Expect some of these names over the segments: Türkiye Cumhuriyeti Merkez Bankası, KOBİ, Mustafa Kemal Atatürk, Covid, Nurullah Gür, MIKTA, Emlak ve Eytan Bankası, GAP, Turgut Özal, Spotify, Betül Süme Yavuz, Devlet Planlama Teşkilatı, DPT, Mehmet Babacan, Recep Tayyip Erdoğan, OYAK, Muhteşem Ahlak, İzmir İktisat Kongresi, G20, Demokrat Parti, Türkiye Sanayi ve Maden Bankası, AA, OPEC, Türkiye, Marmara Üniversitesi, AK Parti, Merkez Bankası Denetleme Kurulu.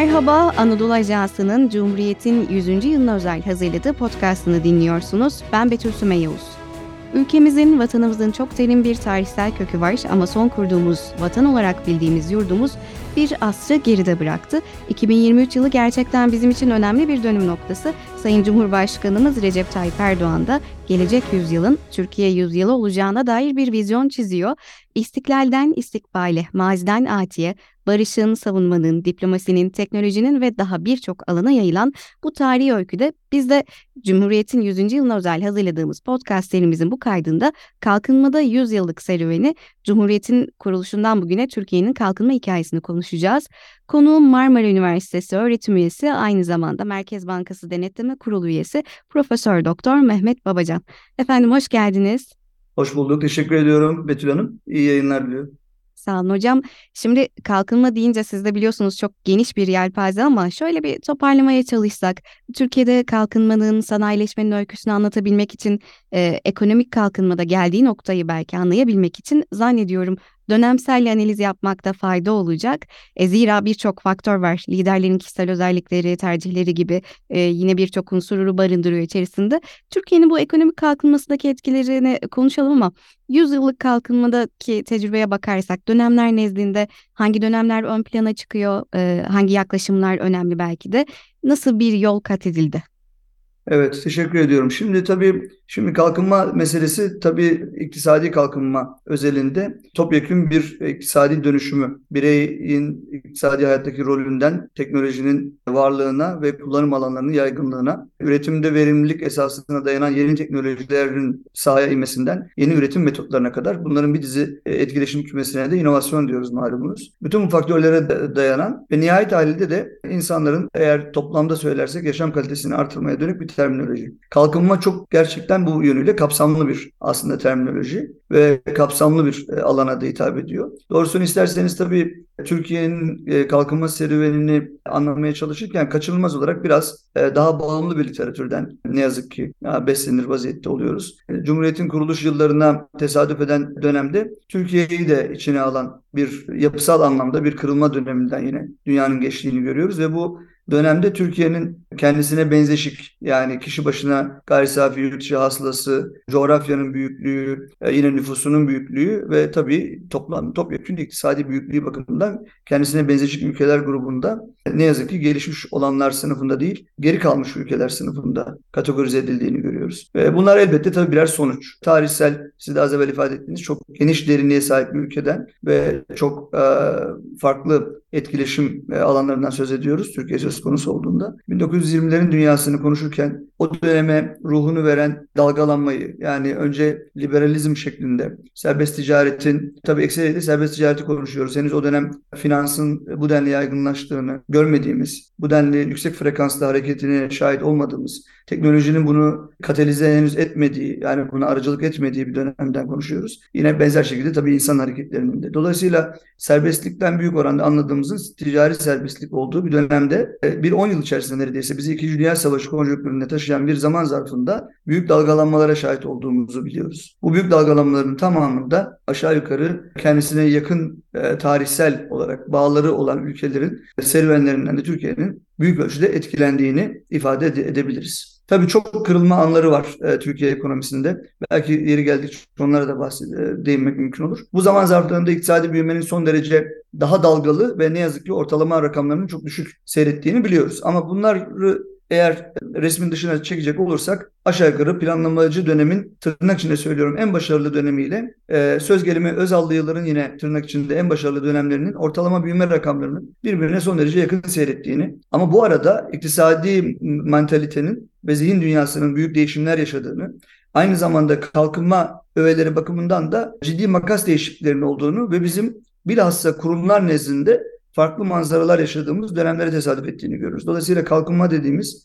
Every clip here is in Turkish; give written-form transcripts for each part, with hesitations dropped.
Merhaba, Anadolu Ajansı'nın Cumhuriyet'in 100. yılına özel hazırladığı podcastını dinliyorsunuz. Ben Betül Süme Yavuz. Ülkemizin, vatanımızın çok derin bir tarihsel kökü var ama son kurduğumuz, vatan olarak bildiğimiz yurdumuz bir asrı geride bıraktı. 2023 yılı gerçekten bizim için önemli bir dönüm noktası. Sayın Cumhurbaşkanımız Recep Tayyip Erdoğan da gelecek yüzyılın Türkiye yüzyılı olacağına dair bir vizyon çiziyor. İstiklalden istikbale, maziden atiye, barışın, savunmanın, diplomasinin, teknolojinin ve daha birçok alana yayılan bu tarihi öyküde biz de Cumhuriyet'in 100. yılına özel hazırladığımız podcast serimizin bu kaydında kalkınmada 100 yıllık serüveni, Cumhuriyet'in kuruluşundan bugüne Türkiye'nin kalkınma hikayesini konuşacağız. Konuğum Marmara Üniversitesi öğretim üyesi, aynı zamanda Merkez Bankası Denetleme Kurulu üyesi Prof. Dr. Mehmet Babacan. Efendim hoş geldiniz. Hoş bulduk. Teşekkür ediyorum Betül Hanım. İyi yayınlar diliyorum. Sağ olun hocam. Şimdi kalkınma deyince siz de biliyorsunuz çok geniş bir yelpaze ama şöyle bir toparlamaya çalışsak. Türkiye'de kalkınmanın, sanayileşmenin öyküsünü anlatabilmek için ekonomik kalkınmada geldiği noktayı belki anlayabilmek için zannediyorum dönemsel analiz yapmakta fayda olacak. Zira birçok faktör var. Liderlerin kişisel özellikleri, tercihleri gibi yine birçok unsuru barındırıyor içerisinde. Türkiye'nin bu ekonomik kalkınmasındaki etkilerini konuşalım ama 100 yıllık kalkınmadaki tecrübeye bakarsak dönemler nezdinde hangi dönemler ön plana çıkıyor, hangi yaklaşımlar önemli belki de, nasıl bir yol kat edildi? Evet, teşekkür ediyorum. Şimdi kalkınma meselesi tabii iktisadi kalkınma özelinde topyekun bir iktisadi dönüşümü, bireyin iktisadi hayattaki rolünden teknolojinin varlığına ve kullanım alanlarının yaygınlığına, üretimde verimlilik esasına dayanan yeni teknolojilerin sahaya inmesinden yeni üretim metotlarına kadar bunların bir dizi etkileşim kümesine de inovasyon diyoruz malumunuz. Bütün bu faktörlere dayanan ve nihayet halinde de insanların, eğer toplamda söylersek, yaşam kalitesini artırmaya dönük bir terminoloji. Kalkınma çok gerçekten bu yönüyle kapsamlı bir aslında terminoloji ve kapsamlı bir alana da hitap ediyor. Doğrusunu isterseniz tabii Türkiye'nin kalkınma serüvenini anlamaya çalışırken kaçınılmaz olarak biraz daha bağımlı bir literatürden ne yazık ki beslenir vaziyette oluyoruz. Cumhuriyet'in kuruluş yıllarına tesadüf eden dönemde Türkiye'yi de içine alan bir yapısal anlamda bir kırılma döneminden yine dünyanın geçtiğini görüyoruz ve bu dönemde Türkiye'nin kendisine benzeşik, yani kişi başına gayri safi yurt içi hasılası, coğrafyanın büyüklüğü, yine nüfusunun büyüklüğü ve tabii topyekun iktisadi büyüklüğü bakımından kendisine benzeşik ülkeler grubunda ne yazık ki gelişmiş olanlar sınıfında değil, geri kalmış ülkeler sınıfında kategorize edildiğini görüyoruz. Bunlar elbette tabii birer sonuç. Tarihsel, siz de az evvel ifade ettiğiniz çok geniş derinliğe sahip bir ülkeden ve çok farklı etkileşim alanlarından söz ediyoruz Türkiye söz konusu olduğunda. 1920'lerin dünyasını konuşurken o döneme ruhunu veren dalgalanmayı, yani önce liberalizm şeklinde serbest ticaretin, tabii ekseriyetle serbest ticareti konuşuyoruz. Henüz o dönem finansın bu denli yaygınlaştığını görmediğimiz, bu denli yüksek frekanslı hareketine şahit olmadığımız, teknolojinin bunu katalize henüz etmediği, yani buna aracılık etmediği bir dönemden konuşuyoruz. Yine benzer şekilde tabii insan hareketlerinin de. Dolayısıyla serbestlikten büyük oranda anladığımızın ticari serbestlik olduğu bir dönemde bir 10 yıl içerisinde neredeyse bizi 2. Dünya Savaşı konjonktürüne taşıyan bir zaman zarfında büyük dalgalanmalara şahit olduğumuzu biliyoruz. Bu büyük dalgalanmaların tamamında aşağı yukarı kendisine yakın tarihsel olarak bağları olan ülkelerin serüvenlerinden de Türkiye'nin büyük ölçüde etkilendiğini ifade edebiliriz. Tabii çok kırılma anları var Türkiye ekonomisinde. Belki yeri geldikçe onlara da değinmek mümkün olur. Bu zaman zarflarında iktisadi büyümenin son derece daha dalgalı ve ne yazık ki ortalama rakamlarının çok düşük seyrettiğini biliyoruz. Ama bunları eğer resmin dışına çekecek olursak aşağı yukarı planlamacı dönemin, tırnak içinde söylüyorum, en başarılı dönemiyle söz gelimi Özallı yılların yine tırnak içinde en başarılı dönemlerinin ortalama büyüme rakamlarının birbirine son derece yakın seyrettiğini, ama bu arada iktisadi mantalitenin ve zihin dünyasının büyük değişimler yaşadığını, aynı zamanda kalkınma öğeleri bakımından da ciddi makas değişikliklerinin olduğunu ve bizim bilhassa kurumlar nezdinde farklı manzaralar yaşadığımız dönemlere tesadüf ettiğini görürüz. Dolayısıyla kalkınma dediğimiz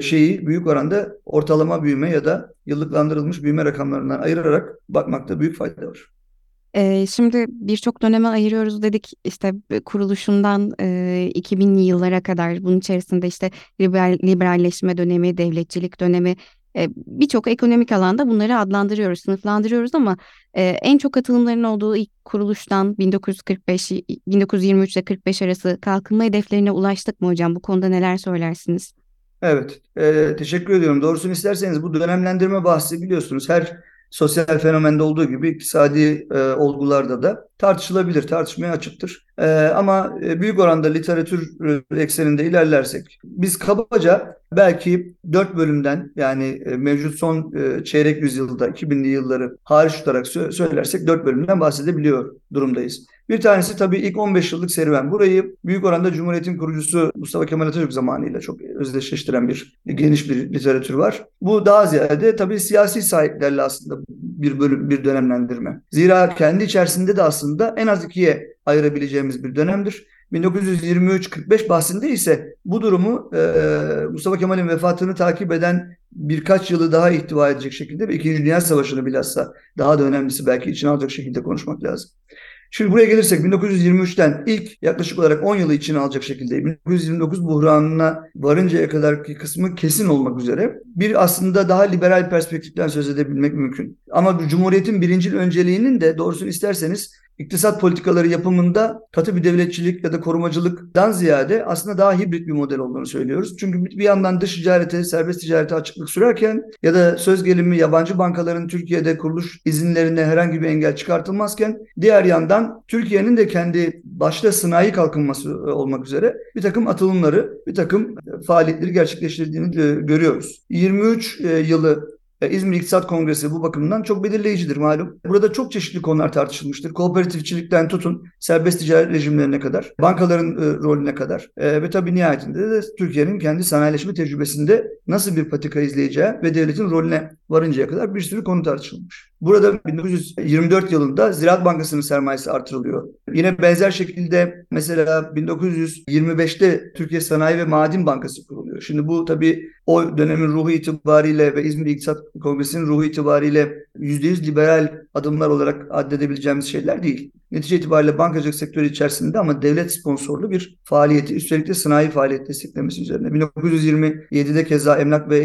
şeyi büyük oranda ortalama büyüme ya da yıllıklandırılmış büyüme rakamlarından ayırarak bakmakta büyük fayda var. Şimdi birçok döneme ayırıyoruz dedik, işte kuruluşundan 2000'li yıllara kadar, bunun içerisinde işte liberalleşme dönemi, devletçilik dönemi, Birçok ekonomik alanda bunları adlandırıyoruz, sınıflandırıyoruz ama en çok katılımların olduğu ilk kuruluştan 1923 ile 45 arası kalkınma hedeflerine ulaştık mı hocam? Bu konuda neler söylersiniz? Evet, teşekkür ediyorum. Doğrusunu isterseniz bu dönemlendirme bahsi biliyorsunuz her sosyal fenomende olduğu gibi iktisadi olgularda da tartışılabilir, tartışmaya açıktır. Ama büyük oranda literatür ekseninde ilerlersek biz kabaca belki 4 bölümden yani mevcut son çeyrek yüzyılda 2000'li yılları hariç tutarak söylersek 4 bölümden bahsedebiliyor durumdayız. Bir tanesi tabii ilk 15 yıllık serüven. Burayı büyük oranda Cumhuriyet'in kurucusu Mustafa Kemal Atatürk zamanıyla çok özdeşleştiren bir geniş bir literatür var. Bu daha ziyade tabii siyasi sahiplerle aslında bir bölüm, bir dönemlendirme. Zira kendi içerisinde de aslında en az ikiye ayırabileceğimiz bir dönemdir. 1923-45 bahsinde ise bu durumu Mustafa Kemal'in vefatını takip eden birkaç yılı daha ihtiva edecek şekilde ve 2. Dünya Savaşı'nı bilhassa daha da önemlisi belki içine alacak şekilde konuşmak lazım. Şimdi buraya gelirsek 1923'ten ilk yaklaşık olarak 10 yılı içine alacak şekilde 1929 buhranına varıncaya kadarki kısmı kesin olmak üzere bir aslında daha liberal perspektiften söz edebilmek mümkün. Ama Cumhuriyet'in birincil önceliğinin de doğrusunu isterseniz İktisat politikaları yapımında katı bir devletçilik ya da korumacılıktan ziyade aslında daha hibrit bir model olduğunu söylüyoruz. Çünkü bir yandan dış ticarete, serbest ticarete açıklık sürerken ya da söz gelimi yabancı bankaların Türkiye'de kuruluş izinlerine herhangi bir engel çıkartılmazken diğer yandan Türkiye'nin de kendi başta sanayi kalkınması olmak üzere bir takım atılımları, bir takım faaliyetleri gerçekleştirdiğini görüyoruz. 23 yılı İzmir İktisat Kongresi bu bakımdan çok belirleyicidir malum. Burada çok çeşitli konular tartışılmıştır. Kooperatifçilikten tutun, serbest ticaret rejimlerine kadar, bankaların rolüne kadar ve tabii nihayetinde de Türkiye'nin kendi sanayileşme tecrübesinde nasıl bir patika izleyeceği ve devletin rolüne varıncaya kadar bir sürü konu tartışılmış. Burada 1924 yılında Ziraat Bankası'nın sermayesi artırılıyor. Yine benzer şekilde mesela 1925'te Türkiye Sanayi ve Maden Bankası kuruluyor. Şimdi bu tabii o dönemin ruhu itibariyle ve İzmir İktisat Kongresi'nin ruhu itibariyle %100 liberal adımlar olarak addedebileceğimiz şeyler değil. Netice itibariyle bankacılık sektörü içerisinde ama devlet sponsorlu bir faaliyeti, üstelik de sanayi faaliyet desteklemesi üzerine. 1927'de keza Emlak ve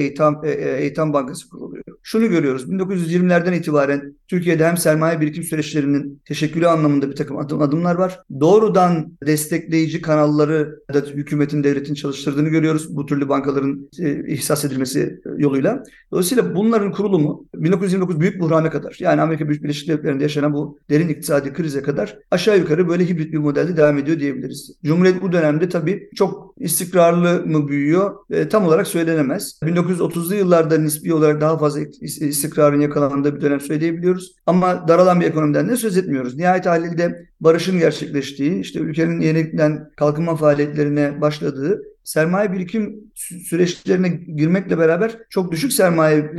Eytan Bankası kuruluyor. Şunu görüyoruz, 1920'lerden itibaren Türkiye'de hem sermaye birikim süreçlerinin teşekkülü anlamında bir takım adımlar var. Doğrudan destekleyici kanalları da hükümetin, devletin çalıştırdığını görüyoruz. Bu türlü bankaların ihsas edilmesi yoluyla. Dolayısıyla bunların kurulumu 1929 Büyük Buhran'a kadar, yani Amerika Birleşik Devletleri'nde yaşanan bu derin iktisadi krize kadar aşağı yukarı böyle hibrit bir modelde devam ediyor diyebiliriz. Cumhuriyet bu dönemde tabii çok istikrarlı mı büyüyor? Tam olarak söylenemez. 1930'lu yıllarda nispi olarak daha fazla istikrarın yakalandığı bir dönem söyleyebiliyoruz. Ama daralan bir ekonomiden de söz etmiyoruz. Nihayet halinde barışın gerçekleştiği, işte ülkenin yeniden kalkınma faaliyetlerine başladığı, sermaye birikim süreçlerine girmekle beraber çok düşük sermaye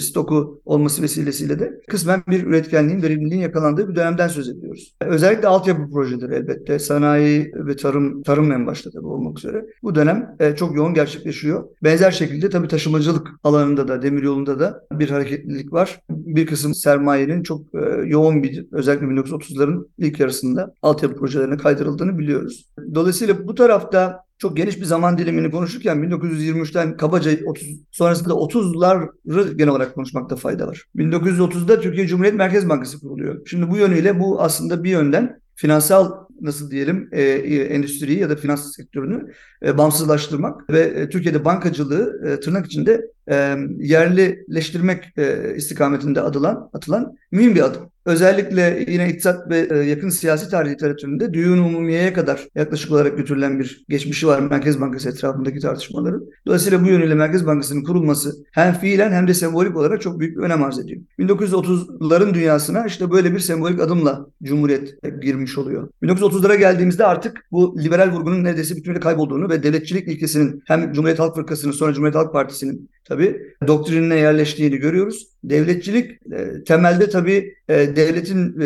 stoku olması vesilesiyle de kısmen bir üretkenliğin, verimliliğin yakalandığı bir dönemden söz ediyoruz. Özellikle altyapı projeleri elbette. Sanayi ve tarım en başta tabii olmak üzere. Bu dönem çok yoğun gerçekleşiyor. Benzer şekilde tabii taşımacılık alanında da, demiryolunda da bir hareketlilik var. Bir kısım sermayenin çok yoğun bir, özellikle 1930'ların ilk yarısında altyapı projelerine kaydırıldığını biliyoruz. Dolayısıyla bu tarafta çok geniş bir zaman dilimini konuşurken 1923'ten kabaca 30 sonrasında 30'ları genel olarak konuşmakta fayda var. 1930'da Türkiye Cumhuriyeti Merkez Bankası kuruluyor. Şimdi bu yönüyle bu aslında bir yönden finansal nasıl diyelim endüstriyi ya da finans sektörünü bağımsızlaştırmak ve Türkiye'de bankacılığı tırnak içinde yerlileştirmek istikametinde atılan mühim bir adım. Özellikle yine iktisat ve yakın siyasi tarih literatüründe düğün umumiyeye kadar yaklaşık olarak götürülen bir geçmişi var Merkez Bankası etrafındaki tartışmaların. Dolayısıyla bu yönüyle Merkez Bankası'nın kurulması hem fiilen hem de sembolik olarak çok büyük bir önem arz ediyor. 1930'ların dünyasına işte böyle bir sembolik adımla Cumhuriyet girmiş oluyor. 1930'lara geldiğimizde artık bu liberal vurgunun neredeyse bütünüyle kaybolduğunu ve devletçilik ilkesinin hem Cumhuriyet Halk Fırkası'nın sonra Cumhuriyet Halk Partisi'nin tabii doktrinine yerleştiğini görüyoruz. Devletçilik temelde tabii devletin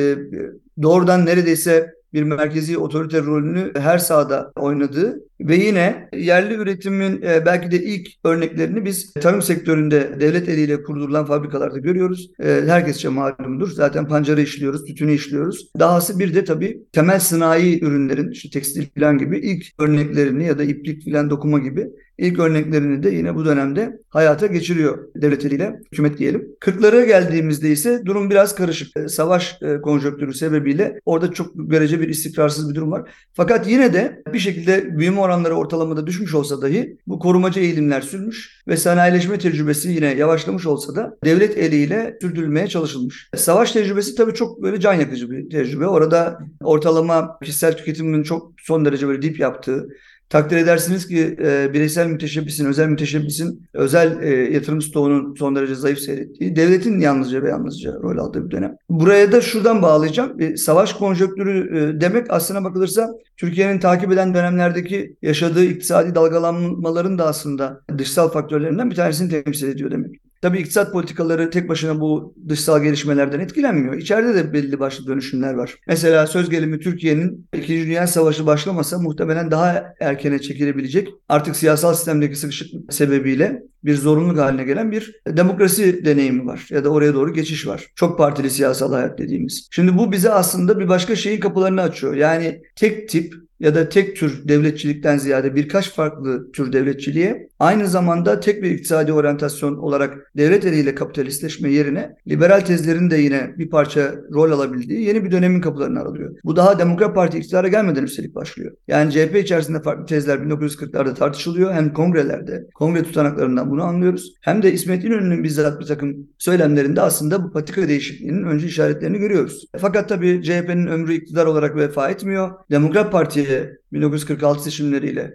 doğrudan neredeyse bir merkezi otoriter rolünü her sahada oynadığı ve yine yerli üretimin belki de ilk örneklerini biz tarım sektöründe devlet eliyle kurdurulan fabrikalarda görüyoruz. Herkesçe malumdur. Zaten pancarı işliyoruz, tütünü işliyoruz. Dahası bir de tabii temel sanayi ürünlerin, işte tekstil falan gibi ilk örneklerini ya da iplik falan dokuma gibi İlk örneklerini de yine bu dönemde hayata geçiriyor devlet eliyle, hükümet diyelim. 40'lara geldiğimizde ise durum biraz karışık. Savaş konjonktürü sebebiyle orada çok görece bir istikrarsız bir durum var. Fakat yine de bir şekilde büyüme oranları ortalamada düşmüş olsa dahi bu korumacı eğilimler sürmüş ve sanayileşme tecrübesi yine yavaşlamış olsa da devlet eliyle sürdürülmeye çalışılmış. Savaş tecrübesi tabii çok böyle can yakıcı bir tecrübe. Orada ortalama kişisel tüketimin çok son derece böyle dip yaptığı, takdir edersiniz ki bireysel müteşebbisin, özel müteşebbisin, özel yatırım stoğunun son derece zayıf seyrettiği, devletin yalnızca ve yalnızca rol aldığı bir dönem. Buraya da şuradan bağlayacağım. Savaş konjonktürü demek aslına bakılırsa Türkiye'nin takip eden dönemlerdeki yaşadığı iktisadi dalgalanmaların da aslında dışsal faktörlerinden bir tanesini temsil ediyor demek. Tabii iktisat politikaları tek başına bu dışsal gelişmelerden etkilenmiyor. İçeride de belli başlı dönüşümler var. Mesela söz gelimi Türkiye'nin 2. Dünya Savaşı başlamasa muhtemelen daha erkene çekilebilecek, artık siyasal sistemdeki sıkışıklık sebebiyle bir zorunluluk haline gelen bir demokrasi deneyimi var ya da oraya doğru geçiş var. Çok partili siyasal hayat dediğimiz. Şimdi bu bize aslında bir başka şeyin kapılarını açıyor. Yani tek tip ya da tek tür devletçilikten ziyade birkaç farklı tür devletçiliğe, aynı zamanda tek bir iktisadi oryantasyon olarak devlet eliyle kapitalistleşme yerine liberal tezlerin de yine bir parça rol alabildiği yeni bir dönemin kapılarını aralıyor. Bu daha Demokrat Parti iktidara gelmeden üstelik başlıyor. Yani CHP içerisinde farklı tezler 1940'larda tartışılıyor. Hem kongrelerde, kongre tutanaklarından bunu anlıyoruz. Hem de İsmet İnönü'nün bizzat bir takım söylemlerinde aslında bu patika değişikliğinin öncü işaretlerini görüyoruz. Fakat tabii CHP'nin ömrü iktidar olarak vefa etmiyor. Demokrat Parti'ye 1946 seçimleriyle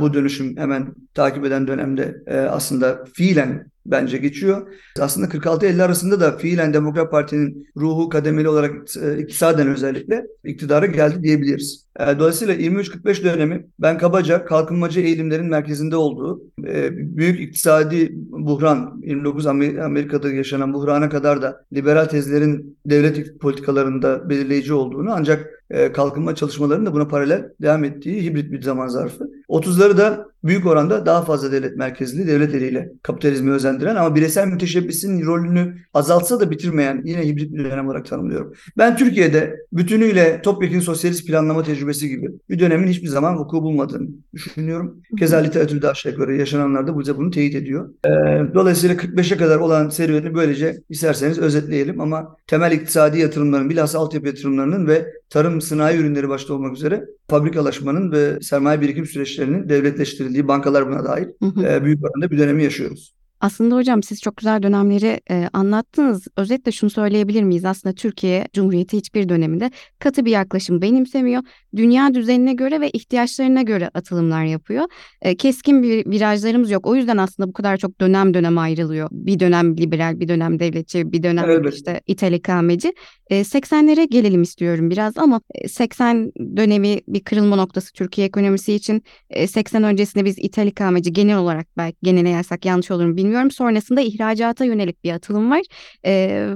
bu dönüşüm hemen takip eden dönemde aslında fiilen bence geçiyor. Aslında 46-50 arasında da fiilen Demokrat Parti'nin ruhu kademeli olarak iktisaden özellikle iktidara geldi diyebiliriz. Dolayısıyla 23-45 dönemi ben kabaca kalkınmacı eğilimlerin merkezinde olduğu, büyük iktisadi buhran, 29 Amerika'da yaşanan buhrana kadar da liberal tezlerin devlet politikalarında belirleyici olduğunu, ancak kalkınma çalışmalarının da buna paralel devam ettiği hibrit bir zaman zarfı. 30'ları da büyük oranda daha fazla devlet merkezli, devlet eliyle kapitalizmi özendiren ama bireysel müteşebbisin rolünü azaltsa da bitirmeyen yine hibrit bir dönem olarak tanımlıyorum. Ben Türkiye'de bütünüyle topyekun sosyalist planlama tecrübesi gibi bir dönemin hiçbir zaman vuku bulmadığını düşünüyorum. Keza literatürde aşağı yukarı yaşananlar da bize bunu teyit ediyor. Dolayısıyla 45'e kadar olan serüveni böylece isterseniz özetleyelim ama temel iktisadi yatırımların, bilhassa altyapı yatırımlarının ve tarım, sanayi ürünleri başta olmak üzere fabrikalaşmanın ve sermaye birikim süreçlerinin devletleştirildiği, bankalar buna dahil büyük oranda bir dönemi yaşıyoruz. Aslında hocam siz çok güzel dönemleri anlattınız. Özetle şunu söyleyebilir miyiz? Aslında Türkiye Cumhuriyeti hiçbir döneminde katı bir yaklaşım benimsemiyor. Dünya düzenine göre ve ihtiyaçlarına göre atılımlar yapıyor. Keskin bir virajlarımız yok. O yüzden aslında bu kadar çok dönem dönem ayrılıyor. Bir dönem liberal, bir dönem devletçi, bir dönem işte ithal ikameci. 80'lere gelelim istiyorum biraz ama 80 dönemi bir kırılma noktası Türkiye ekonomisi için. 80 öncesinde biz ithal ikameci genel olarak, belki genele yaysak yanlış olur mu bilmiyorum. Sonrasında ihracata yönelik bir atılım var.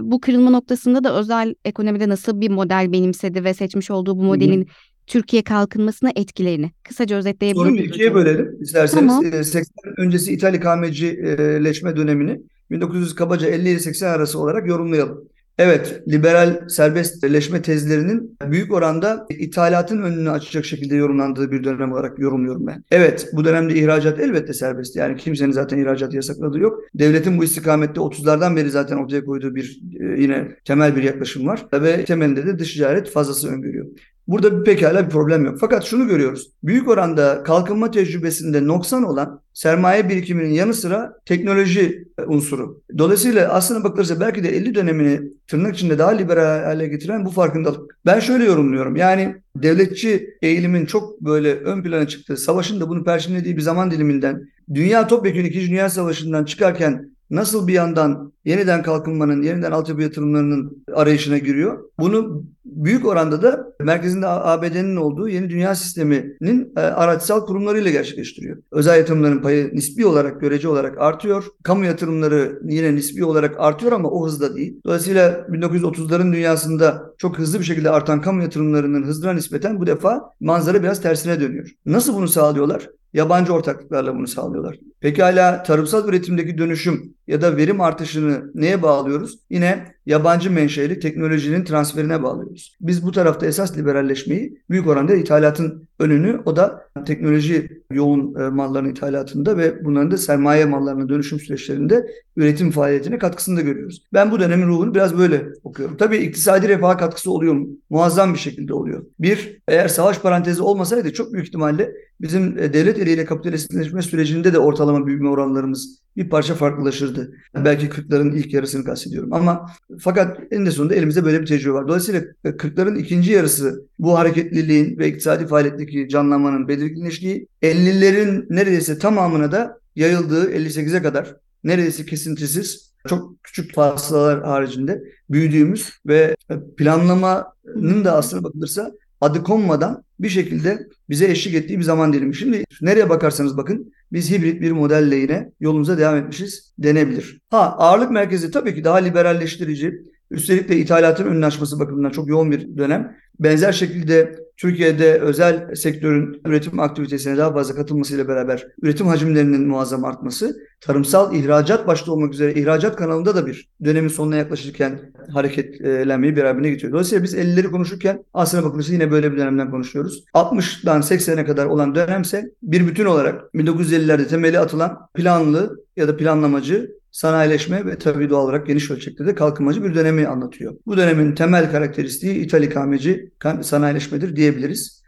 Bu kırılma noktasında da özel ekonomide nasıl bir model benimsedi ve seçmiş olduğu bu modelin Türkiye kalkınmasına etkilerini kısaca özetleyebilir miyiz? Soruyu ikiye bölelim isterseniz. Tamam. 80 öncesi ithal ikamecileşme dönemini 1900 kabaca 50 ile 80 arası olarak yorumlayalım. Evet, liberal serbestleşme tezlerinin büyük oranda ithalatın önünü açacak şekilde yorumlandığı bir dönem olarak yorumluyorum ben. Evet, bu dönemde ihracat elbette serbest. Yani kimsenin zaten ihracatı yasakladığı yok. Devletin bu istikamette 30'lardan beri zaten ortaya koyduğu bir yine temel bir yaklaşım var. Ve temelinde de dış ticaret fazlası öngörüyor. Burada pekala bir problem yok. Fakat şunu görüyoruz. Büyük oranda kalkınma tecrübesinde noksan olan sermaye birikiminin yanı sıra teknoloji unsuru. Dolayısıyla aslına bakılırsa belki de 50 dönemini tırnak içinde daha liberal hale getiren bu farkındalık. Ben şöyle yorumluyorum. Yani devletçi eğilimin çok böyle ön plana çıktığı, savaşın da bunu perçinlediği bir zaman diliminden, dünya topyekun 2. Dünya Savaşı'ndan çıkarken nasıl bir yandan yeniden kalkınmanın, yeniden altyapı yatırımlarının arayışına giriyor. Bunu büyük oranda da merkezinde ABD'nin olduğu yeni dünya sisteminin araçsal kurumlarıyla gerçekleştiriyor. Özel yatırımların payı nispi olarak, görece olarak artıyor. Kamu yatırımları yine nispi olarak artıyor ama o hızda değil. Dolayısıyla 1930'ların dünyasında çok hızlı bir şekilde artan kamu yatırımlarının hızına nispeten bu defa manzara biraz tersine dönüyor. Nasıl bunu sağlıyorlar? Yabancı ortaklıklarla bunu sağlıyorlar. Pekala tarımsal üretimdeki dönüşüm ya da verim artışını neye bağlıyoruz? Yine yabancı menşeli teknolojinin transferine bağlıyoruz. Biz bu tarafta esas liberalleşmeyi büyük oranda ithalatın önünü, o da teknoloji yoğun malların ithalatında ve bunların da sermaye mallarına dönüşüm süreçlerinde üretim faaliyetine katkısını da görüyoruz. Ben bu dönemin ruhunu biraz böyle okuyorum. Tabii iktisadi refaha katkısı oluyor mu? Muazzam bir şekilde oluyor. Bir, eğer savaş parantezi olmasaydı çok büyük ihtimalle bizim devlet eliyle kapitalistleşme sürecinde de ortalama büyüme oranlarımız bir parça farklılaşırdı. Belki 40'ların ilk yarısını kastediyorum ama fakat eninde sonunda elimizde böyle bir tecrübe var. Dolayısıyla 40'ların ikinci yarısı bu hareketliliğin ve iktisadi faaliyetteki canlanmanın belirginleştiği, 50'lerin neredeyse tamamına da yayıldığı 58'e kadar neredeyse kesintisiz çok küçük fasılalar haricinde büyüdüğümüz ve planlamanın da aslına bakılırsa adı konmadan bir şekilde bize eşlik ettiği bir zaman dilimi. Şimdi nereye bakarsanız bakın biz hibrit bir modelle yine yolumuza devam etmişiz denebilir. Ağırlık merkezi tabii ki daha liberalleştirici, üstelik de ithalatın önünü açması bakımından çok yoğun bir dönem. Benzer şekilde Türkiye'de özel sektörün üretim aktivitesine daha fazla katılmasıyla beraber üretim hacimlerinin muazzam artması, tarımsal ihracat başta olmak üzere ihracat kanalında da bir dönemin sonuna yaklaşırken hareketlenmeyi beraberine getiriyor. Dolayısıyla biz 50'leri konuşurken aslına bakılırsa yine böyle bir dönemden konuşuyoruz. 60'dan 80'e kadar olan dönemse bir bütün olarak 1950'lerde temeli atılan planlı ya da planlamacı sanayileşme ve tabii doğal olarak geniş ölçekte de kalkınmacı bir dönemi anlatıyor. Bu dönemin temel karakteristiği ithal ikameci sanayileşmedir diyebiliriz.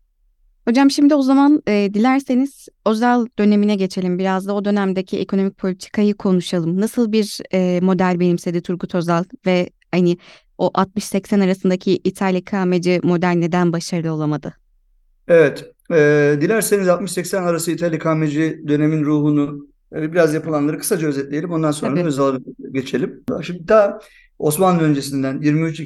Hocam şimdi o zaman dilerseniz Özal dönemine geçelim. Biraz da o dönemdeki ekonomik politikayı konuşalım. Nasıl bir model benimsedi Turgut Özal ve hani o 60-80 arasındaki ithal ikameci model neden başarılı olamadı? Evet, dilerseniz 60-80 arası ithal ikameci dönemin ruhunu biraz yapılanları kısaca özetleyelim. Ondan sonra da Özal'a geçelim. Şimdi daha Osmanlı öncesinden, 23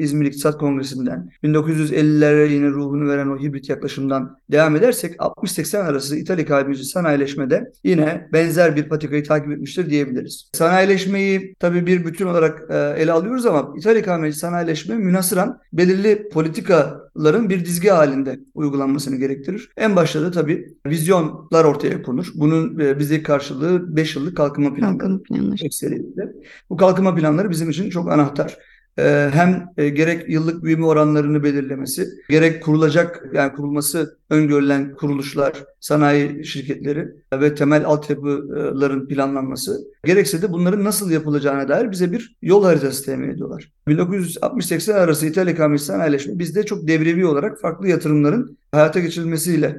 İzmir İktisat Kongresi'nden, 1950'lere yine ruhunu veren o hibrit yaklaşımdan devam edersek 60-80 arası ithal ikameci sanayileşmede yine benzer bir patikayı takip etmiştir diyebiliriz. Sanayileşmeyi tabii bir bütün olarak ele alıyoruz ama ithal ikameci sanayileşme münhasıran belirli politikaların bir dizgi halinde uygulanmasını gerektirir. En başta da tabii vizyonlar ortaya konur. Bunun bizdeki karşılığı 5 yıllık kalkınma planları. Bu kalkınma planları bizim için çok anahtar. Hem gerek yıllık büyüme oranlarını belirlemesi, gerek kurulması öngörülen kuruluşlar, sanayi şirketleri ve temel altyapıların planlanması, gerekse de bunların nasıl yapılacağına dair bize bir yol haritası temin ediyorlar. 1960-80 arası ithal ikameci sanayileşme bizde çok devrevi olarak farklı yatırımların hayata geçirilmesiyle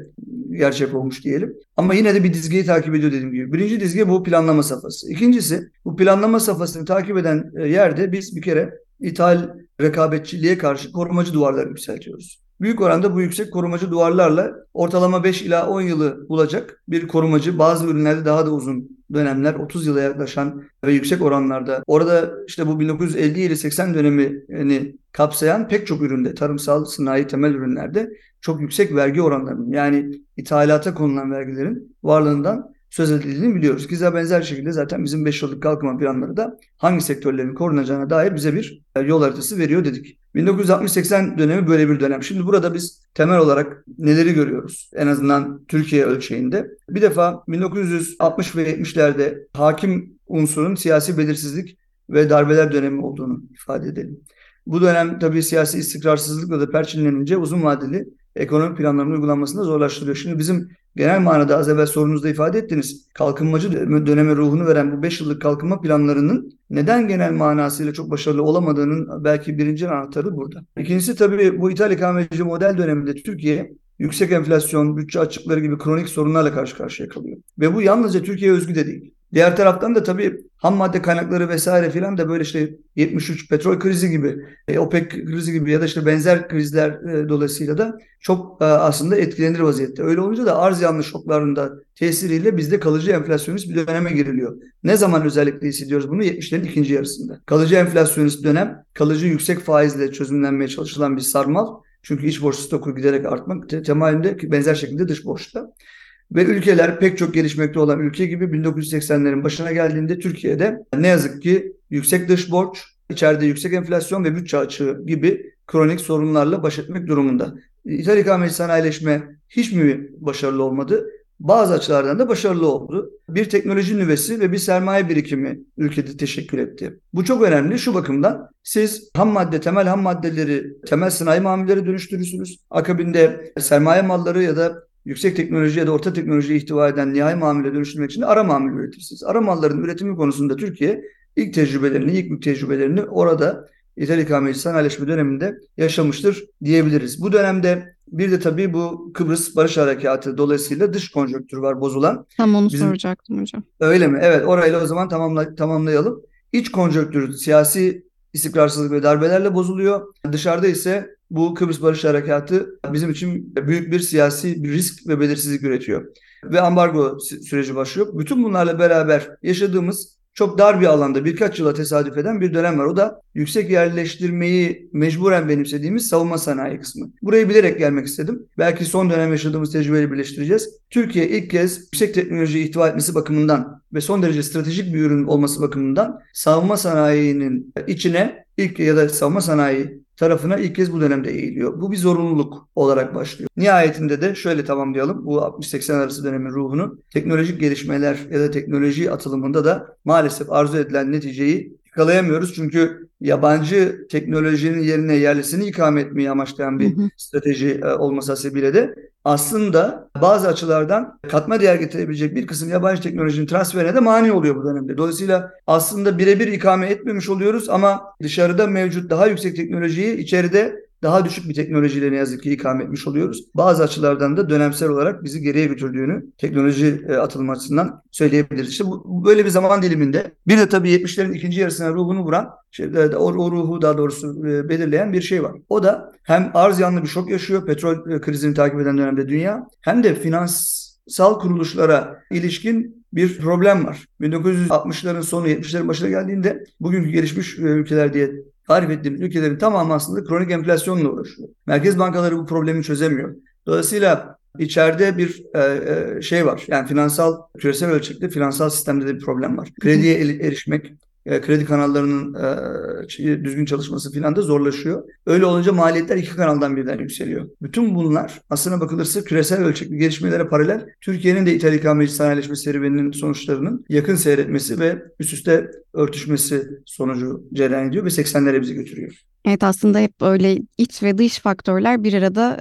gerçek olmuş diyelim. Ama yine de bir dizgeyi takip ediyor dediğim gibi. Birinci dizge bu planlama safhası. İkincisi bu planlama safhasını takip eden yerde biz bir kere ithal rekabetçiliğe karşı korumacı duvarları yükseltiyoruz. Büyük oranda bu yüksek korumacı duvarlarla ortalama 5 ila 10 yılı bulacak bir korumacı, bazı ürünlerde daha da uzun dönemler, 30 yıla yaklaşan ve yüksek oranlarda. Orada işte bu 1950 ile 80 dönemini kapsayan pek çok üründe, tarımsal, sanayi, temel ürünlerde çok yüksek vergi oranlarının, yani ithalata konulan vergilerin varlığından söz edildiğini biliyoruz. Ki benzer şekilde zaten bizim 5 yıllık kalkınma planları da hangi sektörlerin korunacağına dair bize bir yol haritası veriyor dedik. 1960-80 dönemi böyle bir dönem. Şimdi burada biz temel olarak neleri görüyoruz? En azından Türkiye ölçeğinde. Bir defa 1960 ve 70'lerde hakim unsurun siyasi belirsizlik ve darbeler dönemi olduğunu ifade edelim. Bu dönem tabii siyasi istikrarsızlıkla da perçinlenince uzun vadeli ekonomik planlarının uygulanmasını da zorlaştırıyor. Şimdi bizim genel manada az evvel sorunuzda ifade ettiniz. Kalkınmacı döneme ruhunu veren bu 5 yıllık kalkınma planlarının neden genel manasıyla çok başarılı olamadığının belki birinci anahtarı burada. İkincisi tabii bu ithal ikameci model döneminde Türkiye yüksek enflasyon, bütçe açıkları gibi kronik sorunlarla karşı karşıya kalıyor. Ve bu yalnızca Türkiye'ye özgü de değil. Diğer taraftan da tabii ham madde kaynakları vesaire filan da böyle 73 petrol krizi gibi, OPEC krizi gibi ya da benzer krizler dolayısıyla da çok aslında etkilenir vaziyette. Öyle olunca da arz yanlı şokların da tesiriyle bizde kalıcı enflasyonist bir döneme giriliyor. Ne zaman özellikle hissediyoruz bunu? 70'lerin ikinci yarısında. Kalıcı enflasyonist dönem, kalıcı yüksek faizle çözümlenmeye çalışılan bir sarmal. Çünkü iç borç stoku giderek artmak temelinde benzer şekilde dış borçta. Ve ülkeler, pek çok gelişmekte olan ülke gibi 1980'lerin başına geldiğinde Türkiye'de ne yazık ki yüksek dış borç, içeride yüksek enflasyon ve bütçe açığı gibi kronik sorunlarla baş etmek durumunda. İthal ikameci sanayileşme hiç mi başarılı olmadı? bazı açılardan da başarılı oldu. Bir teknoloji nüvesi ve bir sermaye birikimi ülkede teşekkür etti. Bu çok önemli şu bakımdan: siz temel ham maddeleri, temel sanayi mamulleri dönüştürürsünüz. Akabinde sermaye malları ya da yüksek teknoloji ya da orta teknolojiye ihtiva eden nihai mamule dönüştürmek için ara mamul üretirsiniz. Ara malların üretimi konusunda Türkiye ilk büyük tecrübelerini orada İthal ikameci sanayileşme döneminde yaşamıştır diyebiliriz. Bu dönemde bir de tabii bu Kıbrıs Barış Harekatı dolayısıyla dış konjonktür var bozulan. Tam onu soracaktım hocam. Öyle mi? Evet, orayla o zaman tamamlayalım. İç konjonktür siyasi istikrarsızlık ve darbelerle bozuluyor. Dışarıda ise bu Kıbrıs Barış Harekatı bizim için büyük bir siyasi risk ve belirsizlik üretiyor. Ve ambargo süreci başlıyor. Bütün bunlarla beraber yaşadığımız çok dar bir alanda birkaç yıla tesadüf eden bir dönem var. O da yüksek yerleştirmeyi mecburen benimsediğimiz savunma sanayi kısmı. Burayı bilerek gelmek istedim. Belki son dönem yaşadığımız tecrübeyle birleştireceğiz. Türkiye ilk kez yüksek teknolojiye ihtiva etmesi bakımından ve son derece stratejik bir ürün olması bakımından savunma sanayinin içine savunma sanayi tarafına ilk kez bu dönemde eğiliyor. Bu bir zorunluluk olarak başlıyor. Nihayetinde de şöyle tamamlayalım bu 60-80 arası dönemin ruhunu. Teknolojik gelişmeler ya da teknoloji atılımında da maalesef arzu edilen neticeyi yakalayamıyoruz. Çünkü yabancı teknolojinin yerine yerlisini ikame etmeyi amaçlayan bir strateji olması hasebiyle de aslında bazı açılardan katma değer getirebilecek bir kısım yabancı teknolojinin transferine de mani oluyor bu dönemde. Dolayısıyla aslında birebir ikame etmemiş oluyoruz ama dışarıda mevcut daha yüksek teknolojiyi içeride daha düşük bir teknolojiyle ne yazık ki ikame etmiş oluyoruz. Bazı açılardan da dönemsel olarak bizi geriye götürdüğünü teknoloji atılım açısından söyleyebiliriz. İşte bu böyle bir zaman diliminde bir de tabii 70'lerin ikinci yarısına ruhunu vuran, o ruhu daha doğrusu belirleyen bir şey var. O da hem arz yanlı bir şok yaşıyor petrol krizini takip eden dönemde dünya, hem de finansal kuruluşlara ilişkin bir problem var. 1960'ların sonu 70'lerin başına geldiğinde bugünkü gelişmiş ülkeler diye tarif ettiğimiz ülkelerin tamamı aslında kronik enflasyonla uğraşıyor. Merkez bankaları bu problemi çözemiyor. Dolayısıyla içeride bir şey var. Yani finansal, küresel ölçekte finansal sistemde de bir problem var. Krediye erişmek, kredi kanallarının düzgün çalışması filan da zorlaşıyor. Öyle olunca maliyetler iki kanaldan birden yükseliyor. Bütün bunlar aslına bakılırsa küresel ölçekli gelişmelere paralel Türkiye'nin de İthal ikameci sanayileşme serüveninin sonuçlarının yakın seyretmesi ve üst üste örtüşmesi sonucu cereyan ediyor ve 80'lere bizi götürüyor. Evet, aslında hep böyle iç ve dış faktörler bir arada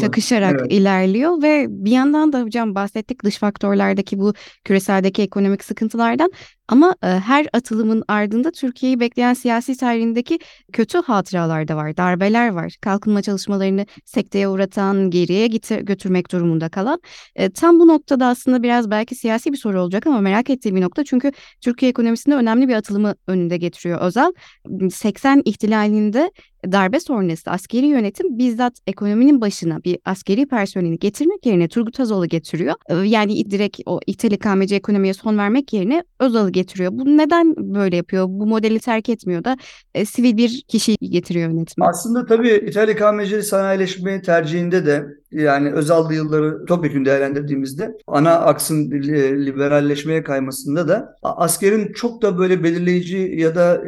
çakışarak ilerliyor ve bir yandan da hocam bahsettik dış faktörlerdeki bu küreseldeki ekonomik sıkıntılardan ama her atılımın ardında Türkiye'yi bekleyen siyasi tarihindeki kötü hatıralar da var, darbeler var. Kalkınma çalışmalarını sekteye uğratan, geriye götürmek durumunda kalan. Tam bu noktada aslında biraz belki siyasi bir soru olacak ama merak ettiğim bir nokta, çünkü Türkiye ekonomisinde önemli bir atılımı önünde getiriyor Özal. 80 ihtilalini darbe sonrası askeri yönetim bizzat ekonominin başına bir askeri personeli getirmek yerine Turgut Özal'ı getiriyor. Yani direkt o İthal ikameci ekonomiye son vermek yerine Özal'ı getiriyor. Bu neden böyle yapıyor? Bu modeli terk etmiyor da sivil bir kişiyi getiriyor yönetime. Aslında tabii İthal ikameci sanayileşme tercihinde de yani Özal'lı yılları topyekun değerlendirdiğimizde ana aksın liberalleşmeye kaymasında da askerin çok da böyle belirleyici ya da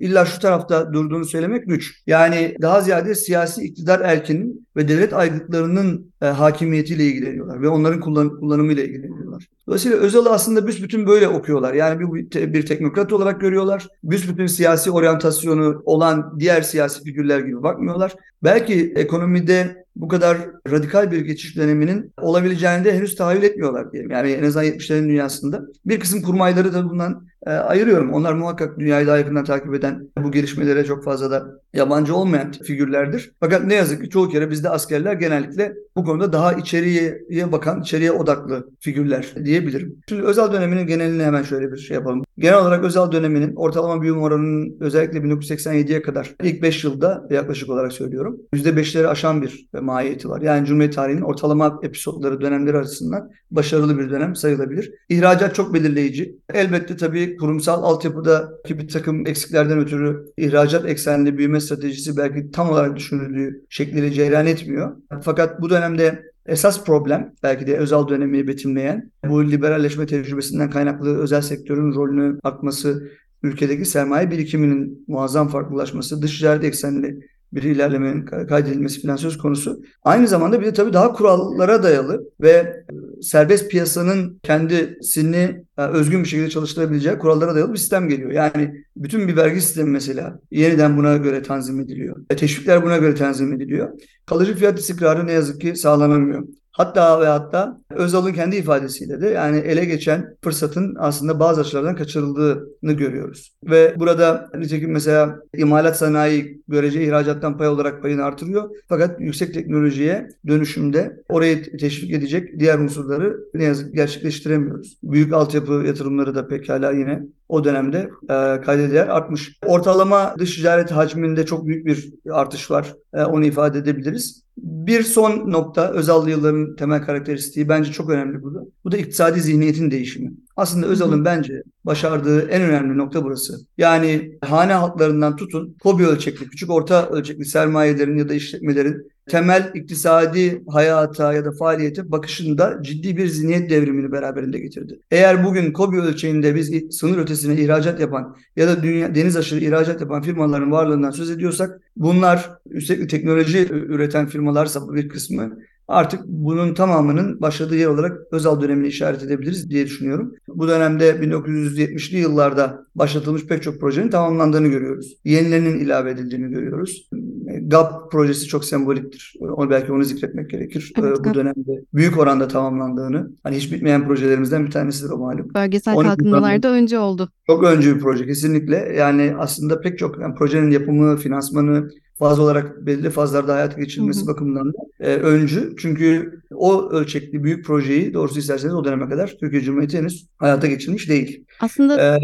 illa şu tarafta durduğunu söylemek güç. Yani daha ziyade siyasi iktidar erkinin ve devlet aygıtlarının hakimiyetiyle ilgileniyorlar ve onların kullanımıyla ilgileniyorlar. Dolayısıyla Özal'ı aslında büsbütün böyle okuyorlar. Yani bir teknokrat olarak görüyorlar. Büsbütün siyasi oryantasyonu olan diğer siyasi figürler gibi bakmıyorlar. Belki ekonomide bu kadar radikal bir geçiş döneminin olabileceğini de henüz tahayyül etmiyorlar diyelim. Yani en azından 70'lerin dünyasında. Bir kısım kurmayları da bundan ayırıyorum. Onlar muhakkak dünyayı daha yakından takip eden, bu gelişmelere çok fazla da yabancı olmayan figürlerdir. Fakat ne yazık ki çoğu kere bizde askerler genellikle bu konuda daha içeriye bakan, içeriye odaklı figürler diyebilirim. Şimdi Özal döneminin genelini hemen şöyle bir şey yapalım. Genel olarak Özal döneminin ortalama büyüme oranının özellikle 1987'ye kadar ilk 5 yılda yaklaşık olarak söylüyorum %5'leri aşan bir mahiyeti var. Yani Cumhuriyet tarihinin ortalama episodları, dönemleri arasından başarılı bir dönem sayılabilir. İhracat çok belirleyici. Elbette tabii kurumsal altyapıdaki bir takım eksiklerden ötürü ihracat eksenli büyüme stratejisi belki tam olarak düşünüldüğü şekliyle cereyan etmiyor. Fakat bu dönemde esas problem belki de Özal dönemini betimleyen bu liberalleşme tecrübesinden kaynaklı özel sektörün rolünü artması, ülkedeki sermaye birikiminin muazzam farklılaşması, dış ticaret eksenli bir ilerlemenin kaydedilmesi falan söz konusu. Aynı zamanda bir de tabii daha kurallara dayalı ve serbest piyasanın kendisini özgün bir şekilde çalıştırabileceği kurallara dayalı bir sistem geliyor. Yani bütün bir vergi sistemi mesela yeniden buna göre tanzim ediliyor. Teşvikler buna göre tanzim ediliyor. Kalıcı fiyat istikrarı ne yazık ki sağlanamıyor. Hatta ve hatta Özal'ın kendi ifadesiyle de yani ele geçen fırsatın aslında bazı açılardan kaçırıldığını görüyoruz. Ve burada nitekim mesela imalat sanayi görece ihracattan pay olarak payını artırıyor. Fakat yüksek teknolojiye dönüşümde orayı teşvik edecek diğer unsurları ne yazık gerçekleştiremiyoruz. Büyük altyapı yatırımları da pekala yine o dönemde kayda değer artmış. Ortalama dış ticaret hacminde çok büyük bir artış var. Onu ifade edebiliriz. Bir son nokta, Özal'lı yılların temel karakteristiği bence çok önemli burada. Bu da iktisadi zihniyetin değişimi. Aslında Özal'ın bence başardığı en önemli nokta burası. Yani hane halklarından tutun, KOBİ ölçekli, küçük orta ölçekli sermayelerin ya da işletmelerin temel iktisadi hayata ya da faaliyete bakışında ciddi bir zihniyet devrimini beraberinde getirdi. Eğer bugün KOBİ ölçeğinde biz sınır ötesine ihracat yapan ya da dünya deniz aşırı ihracat yapan firmaların varlığından söz ediyorsak, bunlar üstelik teknoloji üreten firmalarsa bir kısmı, artık bunun tamamının başladığı yer olarak Özal dönemini işaret edebiliriz diye düşünüyorum. Bu dönemde 1970'li yıllarda başlatılmış pek çok projenin tamamlandığını görüyoruz. Yenilerinin ilave edildiğini görüyoruz. GAP projesi çok semboliktir. Belki onu zikretmek gerekir. Evet, bu dönemde büyük oranda tamamlandığını, hani hiç bitmeyen projelerimizden bir tanesidir o malum. Bölgesel kalkınmalarda önce oldu. Çok öncü bir proje kesinlikle. Yani aslında pek çok projenin yapımı, finansmanı, faz olarak belli fazlarda hayata geçirilmesi bakımından da öncü. Çünkü o ölçekli büyük projeyi doğrusu isterseniz o döneme kadar Türkiye Cumhuriyeti henüz hayata geçirmiş değil. Aslında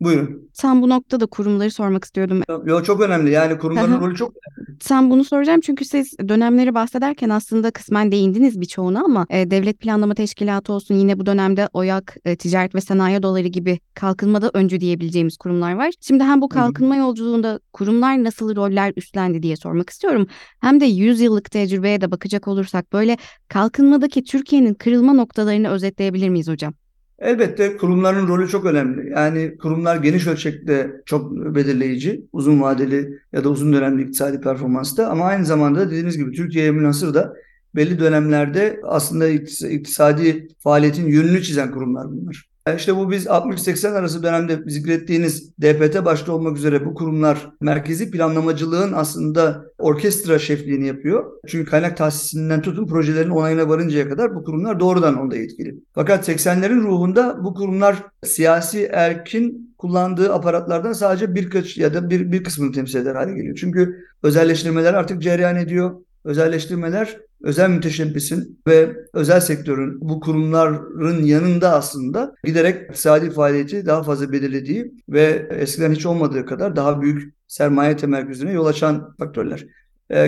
buyurun. Sen bu noktada kurumları sormak istiyordum. Yo, çok önemli. Yani kurumların rolü çok önemli. Sen bunu soracağım çünkü siz dönemleri bahsederken aslında kısmen değindiniz birçoğuna ama Devlet Planlama Teşkilatı olsun, yine bu dönemde OYAK, Ticaret ve Sanayi Odaları gibi kalkınmada öncü diyebileceğimiz kurumlar var. Şimdi hem bu kalkınma yolculuğunda kurumlar nasıl roller üstlendi diye sormak istiyorum. Hem de 100 yıllık tecrübeye de bakacak olursak böyle kalkınmadaki Türkiye'nin kırılma noktalarını özetleyebilir miyiz hocam? Elbette kurumların rolü çok önemli. Yani kurumlar geniş ölçekte çok belirleyici, uzun vadeli ya da uzun dönemli iktisadi performansta, ama aynı zamanda dediğiniz gibi Türkiye'ye münhasır da belli dönemlerde aslında iktisadi faaliyetin yönünü çizen kurumlar bunlar. İşte bu biz 60-80 arası dönemde zikrettiğiniz DPT başta olmak üzere bu kurumlar merkezi planlamacılığın aslında orkestra şefliğini yapıyor. Çünkü kaynak tahsisinden tutun projelerin onayına varıncaya kadar bu kurumlar doğrudan onda yetkili. Fakat 80'lerin ruhunda bu kurumlar siyasi erkin kullandığı aparatlardan sadece birkaç ya da bir kısmını temsil eder hale geliyor. Çünkü özelleştirmeler artık cereyan ediyor. Özelleştirmeler özel müteşebbisin ve özel sektörün bu kurumların yanında aslında giderek iktisadi faaliyeti daha fazla belirlediği ve eskiden hiç olmadığı kadar daha büyük sermaye temerküzüne yol açan faktörler.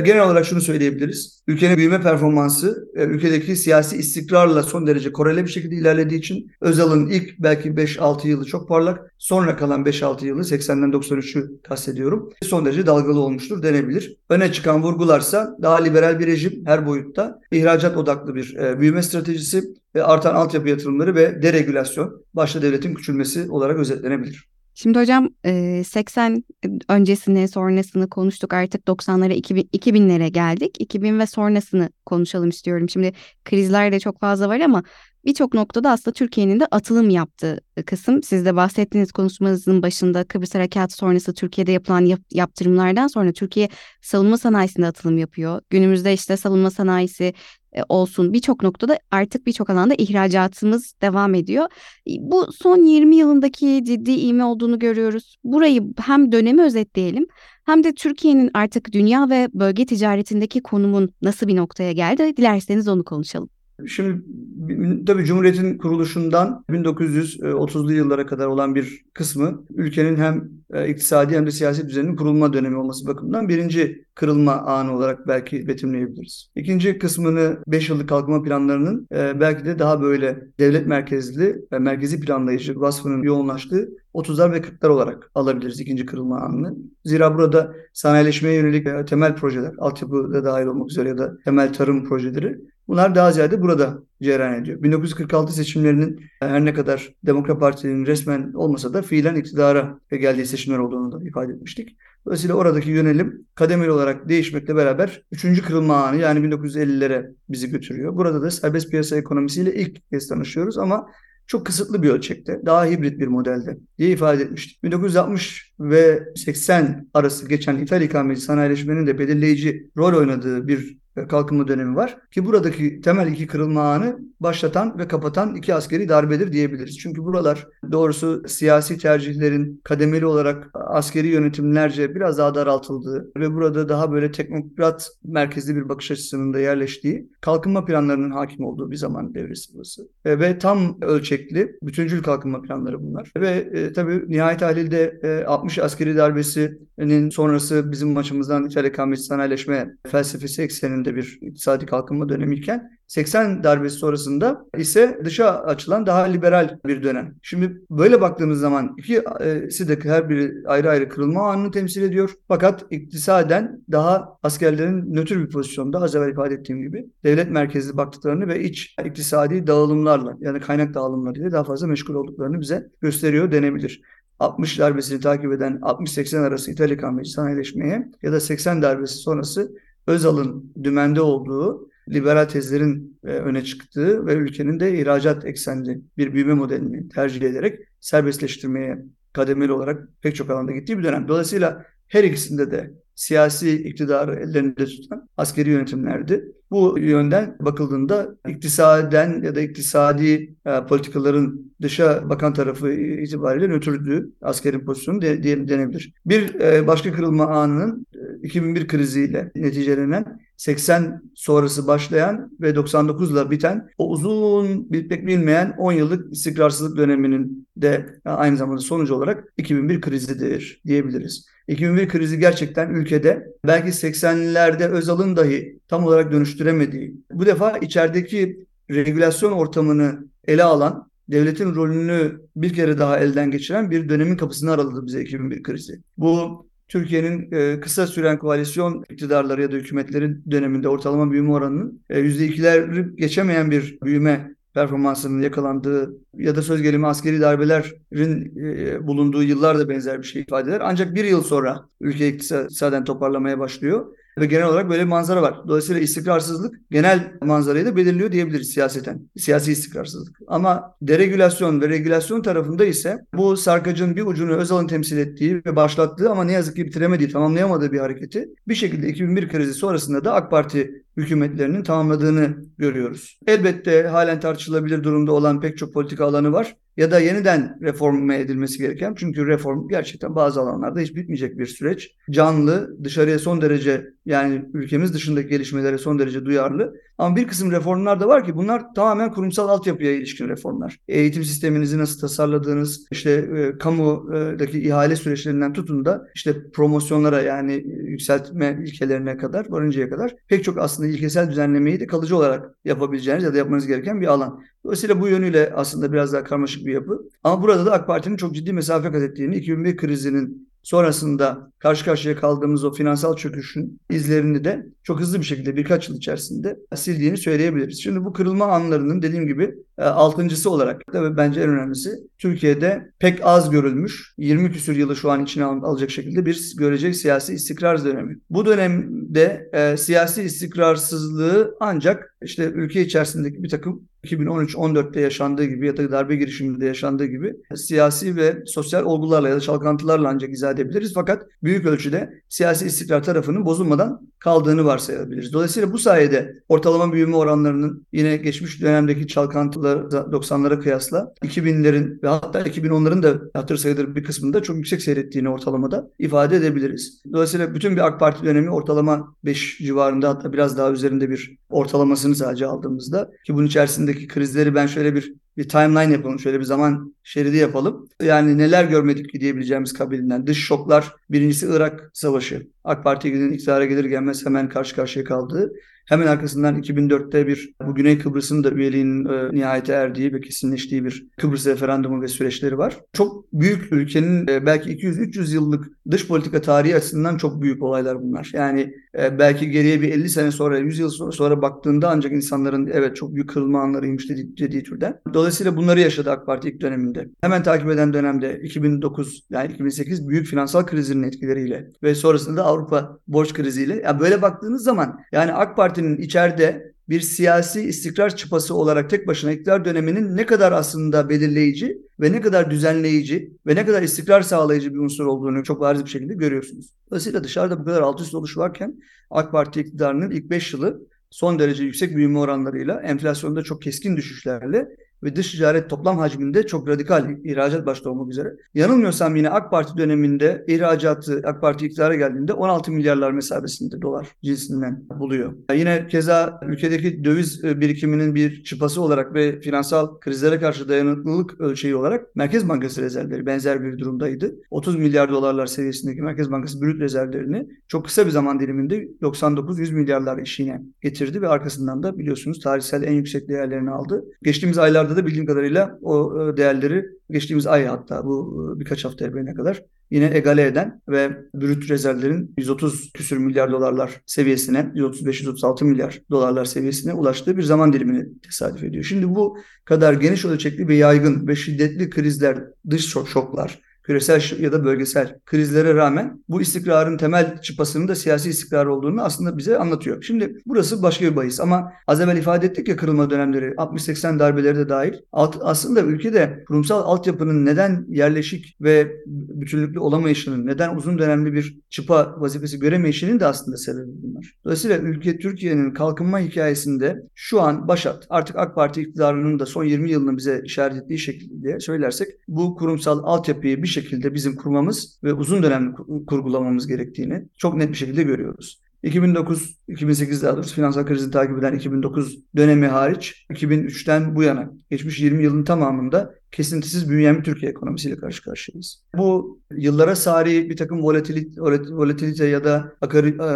Genel olarak şunu söyleyebiliriz. Ülkenin büyüme performansı ülkedeki siyasi istikrarla son derece koreli bir şekilde ilerlediği için Özal'ın ilk belki 5-6 yılı çok parlak, sonra kalan 5-6 yılı 80'den 93'ü kastediyorum, son derece dalgalı olmuştur denebilir. Öne çıkan vurgularsa daha liberal bir rejim her boyutta, ihracat odaklı bir büyüme stratejisi ve artan altyapı yatırımları ve deregülasyon başta devletin küçülmesi olarak özetlenebilir. Şimdi hocam 80 öncesini sonrasını konuştuk, artık 90'lara 2000'lere geldik. 2000 ve sonrasını konuşalım istiyorum. Şimdi krizler de çok fazla var ama birçok noktada aslında Türkiye'nin de atılım yaptığı kısım. Siz de bahsettiğiniz konuşmanızın başında Kıbrıs Harekatı sonrası Türkiye'de yapılan yaptırımlardan sonra Türkiye savunma sanayisinde atılım yapıyor. Günümüzde işte savunma sanayisi olsun, birçok noktada artık birçok alanda ihracatımız devam ediyor. Bu son 20 yılındaki ciddi ivme olduğunu görüyoruz. Burayı hem dönemi özetleyelim hem de Türkiye'nin artık dünya ve bölge ticaretindeki konumun nasıl bir noktaya geldi, dilerseniz onu konuşalım. Şimdi tabii Cumhuriyet'in kuruluşundan 1930'lu yıllara kadar olan bir kısmı ülkenin hem iktisadi hem de siyasi düzeninin kurulma dönemi olması bakımından birinci kırılma anı olarak belki betimleyebiliriz. İkinci kısmını 5 yıllık kalkınma planlarının belki de daha böyle devlet merkezli ve merkezi planlayıcı vasfının yoğunlaştığı 30'lar ve 40'lar olarak alabiliriz ikinci kırılma anını. Zira burada sanayileşmeye yönelik temel projeler, altyapı da dahil olmak üzere ya da temel tarım projeleri Bunlar daha ziyade burada cereyan ediyor. 1946 seçimlerinin her ne kadar Demokrat Parti'nin resmen olmasa da fiilen iktidara geldiği seçimler olduğunu da ifade etmiştik. Dolayısıyla oradaki yönelim kademeli olarak değişmekle beraber 3. kırılma anı yani 1950'lere bizi götürüyor. Burada da serbest piyasa ekonomisiyle ilk kez tanışıyoruz ama çok kısıtlı bir ölçekte, daha hibrit bir modelde diye ifade etmiştik. 1960 ve 80 arası geçen ithal ikameci sanayileşmenin de belirleyici rol oynadığı bir kalkınma dönemi var ki buradaki temel iki kırılma anı başlatan ve kapatan iki askeri darbedir diyebiliriz. Çünkü buralar doğrusu siyasi tercihlerin kademeli olarak askeri yönetimlerce biraz daha daraltıldığı ve burada daha böyle teknokrat merkezli bir bakış açısının da yerleştiği kalkınma planlarının hakim olduğu bir zaman devresi burası. Ve tam ölçekli bütüncül kalkınma planları bunlar. Ve tabii nihayet tahlilde 60 askeri darbesinin sonrası bizim açımızdan ithal ikameci sanayileşme felsefesi ekseninde bir iktisadi kalkınma dönemiyken 80 darbesi sonrasında ise dışa açılan daha liberal bir dönem. Şimdi böyle baktığımız zaman ikisi de her biri ayrı ayrı kırılma anını temsil ediyor. Fakat iktisaden daha askerlerin nötr bir pozisyonda az evvel ifade ettiğim gibi devlet merkezli baktıklarını ve iç iktisadi dağılımlarla yani kaynak dağılımlarıyla daha fazla meşgul olduklarını bize gösteriyor denebilir. 60 darbesini takip eden 60-80 arası ithal ikameci sanayileşmeye ya da 80 darbesi sonrası Özal'ın dümende olduğu, liberal tezlerin öne çıktığı ve ülkenin de ihracat eksenli bir büyüme modelini tercih ederek serbestleştirmeye kademeli olarak pek çok alanda gittiği bir dönem. Dolayısıyla her ikisinde de siyasi iktidarı ellerinde tutan askeri yönetimlerdi. Bu yönden bakıldığında iktisaden ya da iktisadi politikaların dışa bakan tarafı itibariyle nötrdüğü askerin pozisyonu denebilir. Bir başka kırılma anının 2001 kriziyle neticelenen 80 sonrası başlayan ve 99'la biten o uzun pek bilinmeyen 10 yıllık istikrarsızlık döneminin de aynı zamanda sonucu olarak 2001 krizidir diyebiliriz. 2001 krizi gerçekten ülkede belki 80'lerde Özal'ın dahi tam olarak dönüştüremediği, bu defa içerideki regülasyon ortamını ele alan, devletin rolünü bir kere daha elden geçiren bir dönemin kapısını araladı bize 2001 krizi. Bu Türkiye'nin kısa süren koalisyon iktidarları ya da hükümetlerin döneminde ortalama büyüme oranının %2'leri geçemeyen bir büyüme performansının yakalandığı ya da söz gelimi askeri darbelerin bulunduğu yıllarda benzer bir şey ifade eder. Ancak bir yıl sonra ülke iktisaden toparlamaya başlıyor ve genel olarak böyle bir manzara var. Dolayısıyla istikrarsızlık genel manzarayı da belirliyor diyebiliriz siyaseten. Siyasi istikrarsızlık. Ama deregülasyon ve regülasyon tarafında ise bu sarkacın bir ucunu Özal'ın temsil ettiği ve başlattığı ama ne yazık ki bitiremediği, tamamlayamadığı bir hareketi bir şekilde 2001 krizi sonrasında da AK Parti hükümetlerinin tamamladığını görüyoruz. Elbette halen tartışılabilir durumda olan pek çok politika alanı var ya da yeniden reforme edilmesi gereken, çünkü reform gerçekten bazı alanlarda hiç bitmeyecek bir süreç. Canlı, dışarıya son derece yani ülkemiz dışındaki gelişmelere son derece duyarlı. Ama bir kısım reformlar da var ki bunlar tamamen kurumsal altyapıya ilişkin reformlar. Eğitim sisteminizi nasıl tasarladığınız, kamudaki ihale süreçlerinden tutun da promosyonlara yani yükseltme ilkelerine kadar, varıncaya kadar pek çok aslında ilkesel düzenlemeyi de kalıcı olarak yapabileceğiniz ya da yapmanız gereken bir alan. Dolayısıyla bu yönüyle aslında biraz daha karmaşık bir yapı. Ama burada da AK Parti'nin çok ciddi mesafe kat ettiğini, 2001 krizinin sonrasında karşı karşıya kaldığımız o finansal çöküşün izlerini de çok hızlı bir şekilde birkaç yıl içerisinde sildiğini söyleyebiliriz. Şimdi bu kırılma anlarının dediğim gibi 6.'sı olarak da bence en önemlisi Türkiye'de pek az görülmüş 20 küsur yılı şu an içine alacak şekilde bir görecek siyasi istikrar dönemi. Bu dönemde siyasi istikrarsızlığı ancak ülke içerisindeki bir takım 2013-14'te yaşandığı gibi ya da darbe girişiminde yaşandığı gibi siyasi ve sosyal olgularla ya da çalkantılarla ancak izah edebiliriz. Fakat büyük ölçüde siyasi istikrar tarafının bozulmadan kaldığını varsayabiliriz. Dolayısıyla bu sayede ortalama büyüme oranlarının yine geçmiş dönemdeki çalkantıları 90'lara kıyasla 2000'lerin ve hatta 2010'ların da hatır sayılır bir kısmında çok yüksek seyrettiğini ortalamada ifade edebiliriz. Dolayısıyla bütün bir AK Parti dönemi ortalama 5 civarında hatta biraz daha üzerinde bir ortalamasını sadece aldığımızda ki bunun içerisinde krizleri ben şöyle bir timeline yapalım, şöyle bir zaman şeridi yapalım. Yani neler görmedik ki diyebileceğimiz kabiliğinden. Dış şoklar, birincisi Irak Savaşı. AK Parti'nin iktidara gelir gelmez hemen karşı karşıya kaldığı Hemen arkasından 2004'te bu Güney Kıbrıs'ın da üyeliğinin nihayete erdiği ve kesinleştiği bir Kıbrıs referandumu ve süreçleri var. Çok büyük ülkenin belki 200-300 yıllık dış politika tarihi açısından çok büyük olaylar bunlar. Yani belki geriye bir 50 sene sonra, 100 yıl sonra baktığında ancak insanların evet çok büyük kırılma anlarıymış dediği türden. Dolayısıyla bunları yaşadı AK Parti ilk döneminde. Hemen takip eden dönemde 2009 yani 2008 büyük finansal krizinin etkileriyle ve sonrasında Avrupa borç kriziyle. Ya böyle baktığınız zaman yani AK Parti'nin içeride bir siyasi istikrar çıpası olarak tek başına iktidar döneminin ne kadar aslında belirleyici ve ne kadar düzenleyici ve ne kadar istikrar sağlayıcı bir unsur olduğunu çok bariz bir şekilde görüyorsunuz. Dolayısıyla dışarıda bu kadar alt üst oluş varken AK Parti iktidarının ilk 5 yılı son derece yüksek büyüme oranlarıyla, enflasyonda çok keskin düşüşlerle ve dış ticaret toplam hacminde çok radikal, ihracat başta olmak üzere. Yanılmıyorsam yine AK Parti döneminde ihracatı AK Parti iktidara geldiğinde 16 milyarlar mesabesinde dolar cinsinden buluyor. Yine keza ülkedeki döviz birikiminin bir çıpası olarak ve finansal krizlere karşı dayanıklılık ölçeği olarak Merkez Bankası rezervleri benzer bir durumdaydı. 30 milyar dolarlar seviyesindeki Merkez Bankası brüt rezervlerini çok kısa bir zaman diliminde 99-100 milyarlar eşiğine getirdi ve arkasından da biliyorsunuz tarihsel en yüksek değerlerini aldı. Geçtiğimiz aylarda da bildiğim kadarıyla o değerleri geçtiğimiz ay hatta bu birkaç hafta evveline kadar yine egale eden ve brüt rezervlerin 130 küsür milyar dolarlar seviyesine, 135-136 milyar dolarlar seviyesine ulaştığı bir zaman dilimini tesadüf ediyor. Şimdi bu kadar geniş ölçekli ve yaygın ve şiddetli krizler, dış şoklar, küresel ya da bölgesel krizlere rağmen bu istikrarın temel çıpasının da siyasi istikrar olduğunu aslında bize anlatıyor. Şimdi burası başka bir bahis ama az evvel ifade ettik ya kırılma dönemleri, 60-80 darbeleri de dahil. Aslında ülkede kurumsal altyapının neden yerleşik ve bütünlüklü olamayışının, neden uzun dönemli bir çıpa vazifesi göremeyişinin de aslında sebebi bunlar. Dolayısıyla Türkiye'nin kalkınma hikayesinde şu an başat, artık AK Parti iktidarının da son 20 yılını bize işaret ettiği şekilde söylersek bu kurumsal altyapıyı bir şekilde bizim kurmamız ve uzun dönemli kurgulamamız gerektiğini çok net bir şekilde görüyoruz. 2009-2008 daha doğrusu finansal krizi takip eden 2009 dönemi hariç 2003'ten bu yana geçmiş 20 yılın tamamında kesintisiz büyüyen bir Türkiye ekonomisiyle karşı karşıyayız. Bu yıllara sari bir takım volatilite ya da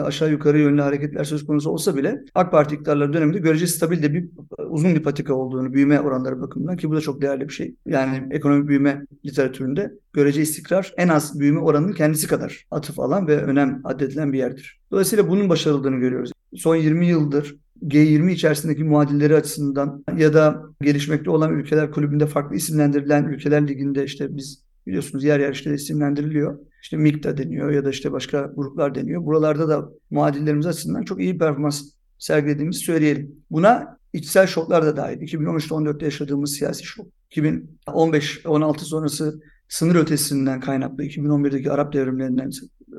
aşağı yukarı yönlü hareketler söz konusu olsa bile AK Parti iktidarları döneminde görece stabil de bir uzun bir patika olduğunu büyüme oranları bakımından ki bu da çok değerli bir şey. Yani ekonomik büyüme literatüründe görece istikrar en az büyüme oranının kendisi kadar atıf alan ve önem addedilen bir yerdir. Dolayısıyla bunun başarıldığını görüyoruz. Son 20 yıldır G20 içerisindeki muadilleri açısından ya da gelişmekte olan ülkeler kulübünde farklı isimlendirilen ülkeler liginde işte biz biliyorsunuz yer yer işte isimlendiriliyor. İşte MIKTA deniyor ya da işte başka gruplar deniyor. Buralarda da muadillerimiz açısından çok iyi performans sergilediğimizi söyleyelim. Buna içsel şoklar da dahil. 2013-14'te yaşadığımız siyasi şok, 2015-16 sonrası sınır ötesinden kaynaklı 2011'deki Arap devrimlerinden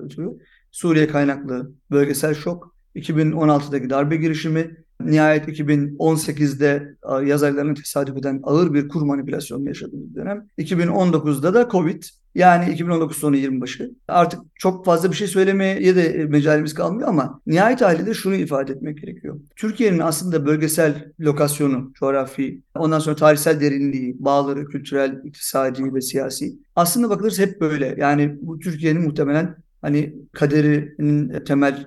ötürü Suriye kaynaklı bölgesel şok, 2016'daki darbe girişimi, nihayet 2018'de yaz aylarını tesadüf eden ağır bir kur manipülasyonu yaşadığımız dönem, 2019'da da Covid, yani 2019 sonu 20 başı. Artık çok fazla bir şey söylemeye de mecalimiz kalmıyor ama nihayet halinde şunu ifade etmek gerekiyor. Türkiye'nin aslında bölgesel lokasyonu, coğrafi, ondan sonra tarihsel derinliği, bağları, kültürel, iktisadi ve siyasi. Aslında bakılırsa hep böyle. Yani bu Türkiye'nin muhtemelen kaderinin temel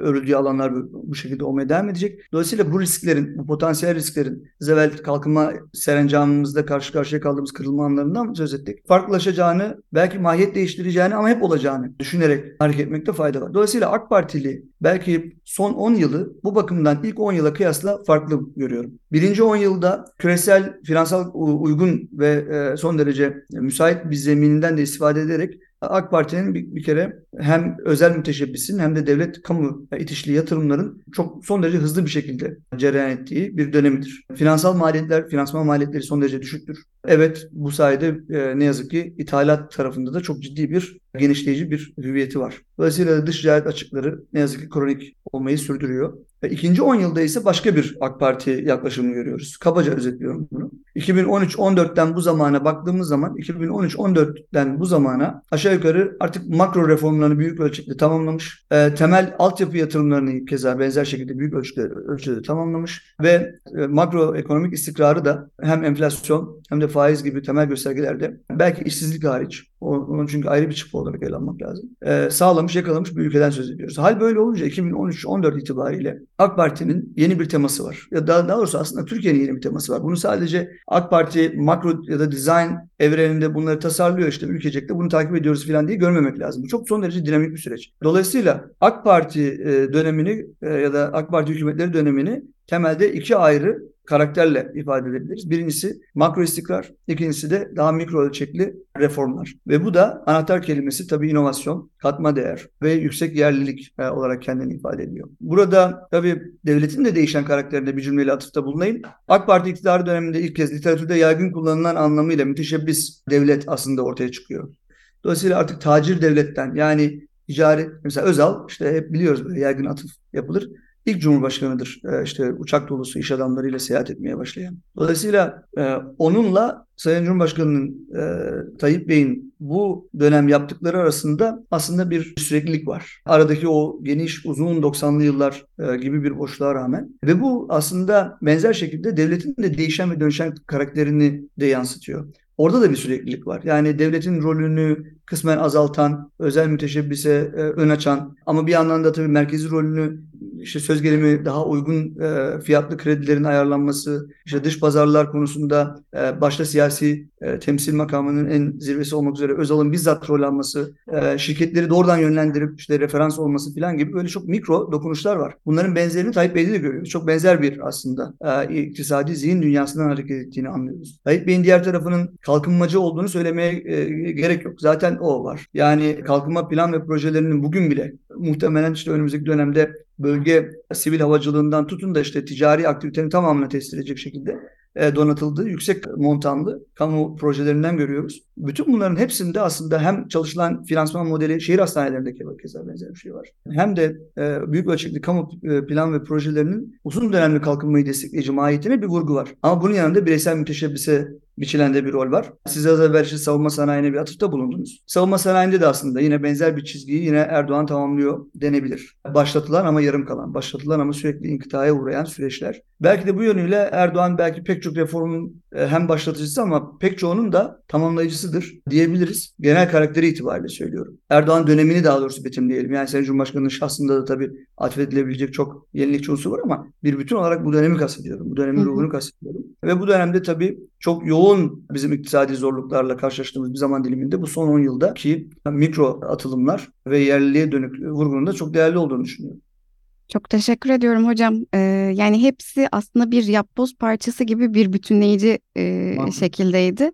örüldüğü alanlar bu şekilde olmaya devam edecek. Dolayısıyla bu risklerin, bu potansiyel risklerin, zevel kalkınma serencamımızda karşı karşıya kaldığımız kırılma anlarından söz ettik. Farklılaşacağını, belki mahiyet değiştireceğini ama hep olacağını düşünerek hareket etmekte fayda var. Dolayısıyla AK Partili belki son 10 yılı bu bakımdan ilk 10 yıla kıyasla farklı görüyorum. Birinci 10 yılda küresel, finansal uygun ve son derece müsait bir zemininden de istifade ederek AK Parti'nin bir kere hem özel müteşebbisin hem de devlet kamu itişli yatırımların çok son derece hızlı bir şekilde cereyan ettiği bir dönemidir. Finansman maliyetleri son derece düşüktür. Evet, bu sayede ne yazık ki ithalat tarafında da çok ciddi bir genişleyici bir hüviyeti var. Dolayısıyla dış ticaret açıkları ne yazık ki kronik olmayı sürdürüyor. İkinci 10 yılda ise başka bir AK Parti yaklaşımını görüyoruz. Kabaca özetliyorum bunu. 2013-14'ten bu zamana baktığımız zaman 2013-14'ten bu zamana aşağı yukarı artık makro reformlarını büyük ölçekte tamamlamış. Temel altyapı yatırımlarını keza benzer şekilde büyük ölçekte tamamlamış. Ve makro ekonomik istikrarı da hem enflasyon hem de faiz gibi temel göstergelerde, belki işsizlik hariç, onun çünkü ayrı bir çıktı olarak ele almak lazım, sağlamış, yakalamış bir ülkeden söz ediyoruz. Hal böyle olunca 2013-14 itibariyle AK Parti'nin yeni bir teması var. Ya daha doğrusu aslında Türkiye'nin yeni bir teması var. Bunu sadece AK Parti makro ya da design evreninde bunları tasarlıyor, işte ülkecekte bunu takip ediyoruz falan diye görmemek lazım. Bu çok son derece dinamik bir süreç. Dolayısıyla AK Parti dönemini ya da AK Parti hükümetleri dönemini temelde iki ayrı karakterle ifade edebiliriz. Birincisi makro istikrar, ikincisi de daha mikro ölçekli reformlar. Ve bu da anahtar kelimesi tabii inovasyon, katma değer ve yüksek yerlilik olarak kendini ifade ediyor. Burada tabii devletin de değişen karakterine bir cümleyle atıfta bulunayım. AK Parti iktidarı döneminde ilk kez literatürde yaygın kullanılan anlamıyla müteşebbis devlet aslında ortaya çıkıyor. Dolayısıyla artık tacir devletten, yani ticari, mesela Özal, işte hep biliyoruz böyle yaygın atıf yapılır, İlk cumhurbaşkanıdır işte uçak dolusu iş adamlarıyla seyahat etmeye başlayan. Dolayısıyla onunla Sayın Cumhurbaşkanı'nın, Tayyip Bey'in bu dönem yaptıkları arasında aslında bir süreklilik var. Aradaki o geniş, uzun 90'lı yıllar gibi bir boşluğa rağmen. Ve bu aslında benzer şekilde devletin de değişen ve dönüşen karakterini de yansıtıyor. Orada da bir süreklilik var. Yani devletin rolünü kısmen azaltan, özel müteşebbise ön açan ama bir yandan da tabii merkezi rolünü, işte söz gelimi daha uygun fiyatlı kredilerin ayarlanması, işte dış pazarlar konusunda başta siyasi temsil makamının en zirvesi olmak üzere Özal'ın bizzat rol alması, şirketleri doğrudan yönlendirip işte referans olması falan gibi böyle çok mikro dokunuşlar var. Bunların benzerini Tayyip Bey'de de görüyoruz. Çok benzer bir aslında iktisadi zihin dünyasından hareket ettiğini anlıyoruz. Tayyip Bey'in diğer tarafının kalkınmacı olduğunu söylemeye gerek yok. Zaten o var. Yani kalkınma plan ve projelerinin bugün bile muhtemelen işte önümüzdeki dönemde bölge sivil havacılığından tutun da işte ticari aktivitenin tamamına tesir edecek şekilde donatıldığı yüksek montanlı kamu projelerinden görüyoruz. Bütün bunların hepsinde aslında hem çalışılan finansman modeli, şehir hastanelerindeki keza benzer bir şey var, hem de büyük ölçekli kamu plan ve projelerinin uzun dönemli kalkınmayı destekleyici mahiyetine bir vurgu var. Ama bunun yanında bireysel müteşebbise biçilen de bir rol var. Siz az evvel işte savunma sanayine bir atıfta bulundunuz. Savunma sanayinde de aslında yine benzer bir çizgiyi yine Erdoğan tamamlıyor denebilir. Başlatılan ama yarım kalan, başlatılan ama sürekli inkıtaya uğrayan süreçler. Belki de bu yönüyle Erdoğan belki pek çok reformun hem başlatıcısı ama pek çoğunun da tamamlayıcısıdır diyebiliriz. Genel karakteri itibariyle söylüyorum. Erdoğan dönemini daha doğrusu betimleyelim. Yani Sayın Cumhurbaşkanı'nın şahsında da tabii atfedilebilecek çok yenilikçi unsur var ama bir bütün olarak bu dönemi kastediyorum. Bu dönemin ruhunu kastediyorum. Ve bu dönemde tabii çok yoğun bizim iktisadi zorluklarla karşılaştığımız bir zaman diliminde bu son 10 yıldaki mikro atılımlar ve yerliliğe dönük vurgunun da çok değerli olduğunu düşünüyorum. Çok teşekkür ediyorum hocam. Yani hepsi aslında bir yapboz parçası gibi bir bütünleyici şekildeydi.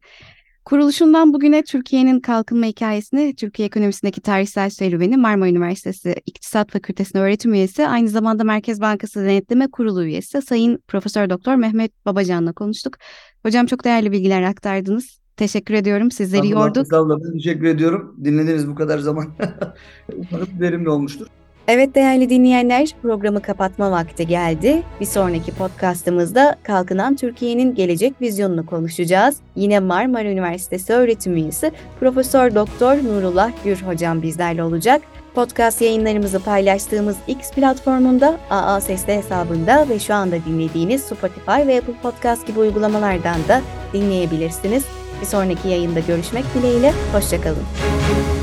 Kuruluşundan bugüne Türkiye'nin kalkınma hikayesini, Türkiye ekonomisindeki tarihsel serüveni Marmara Üniversitesi İktisat Fakültesi'nin öğretim üyesi, aynı zamanda Merkez Bankası Denetleme Kurulu üyesi Sayın Prof. Dr. Mehmet Babacan'la konuştuk. Hocam çok değerli bilgiler aktardınız. Teşekkür ediyorum. Sizleri yorduk. Ben teşekkür ediyorum. Dinlediniz bu kadar zaman. Umarım verimli olmuştur. Evet değerli dinleyenler, programı kapatma vakti geldi. Bir sonraki podcastımızda kalkınan Türkiye'nin gelecek vizyonunu konuşacağız. Yine Marmara Üniversitesi öğretim üyesi Prof. Dr. Nurullah Gür hocam bizlerle olacak. Podcast yayınlarımızı paylaştığımız X platformunda, AA Sesli hesabında ve şu anda dinlediğiniz Spotify ve Apple Podcast gibi uygulamalardan da dinleyebilirsiniz. Bir sonraki yayında görüşmek dileğiyle, hoşça kalın.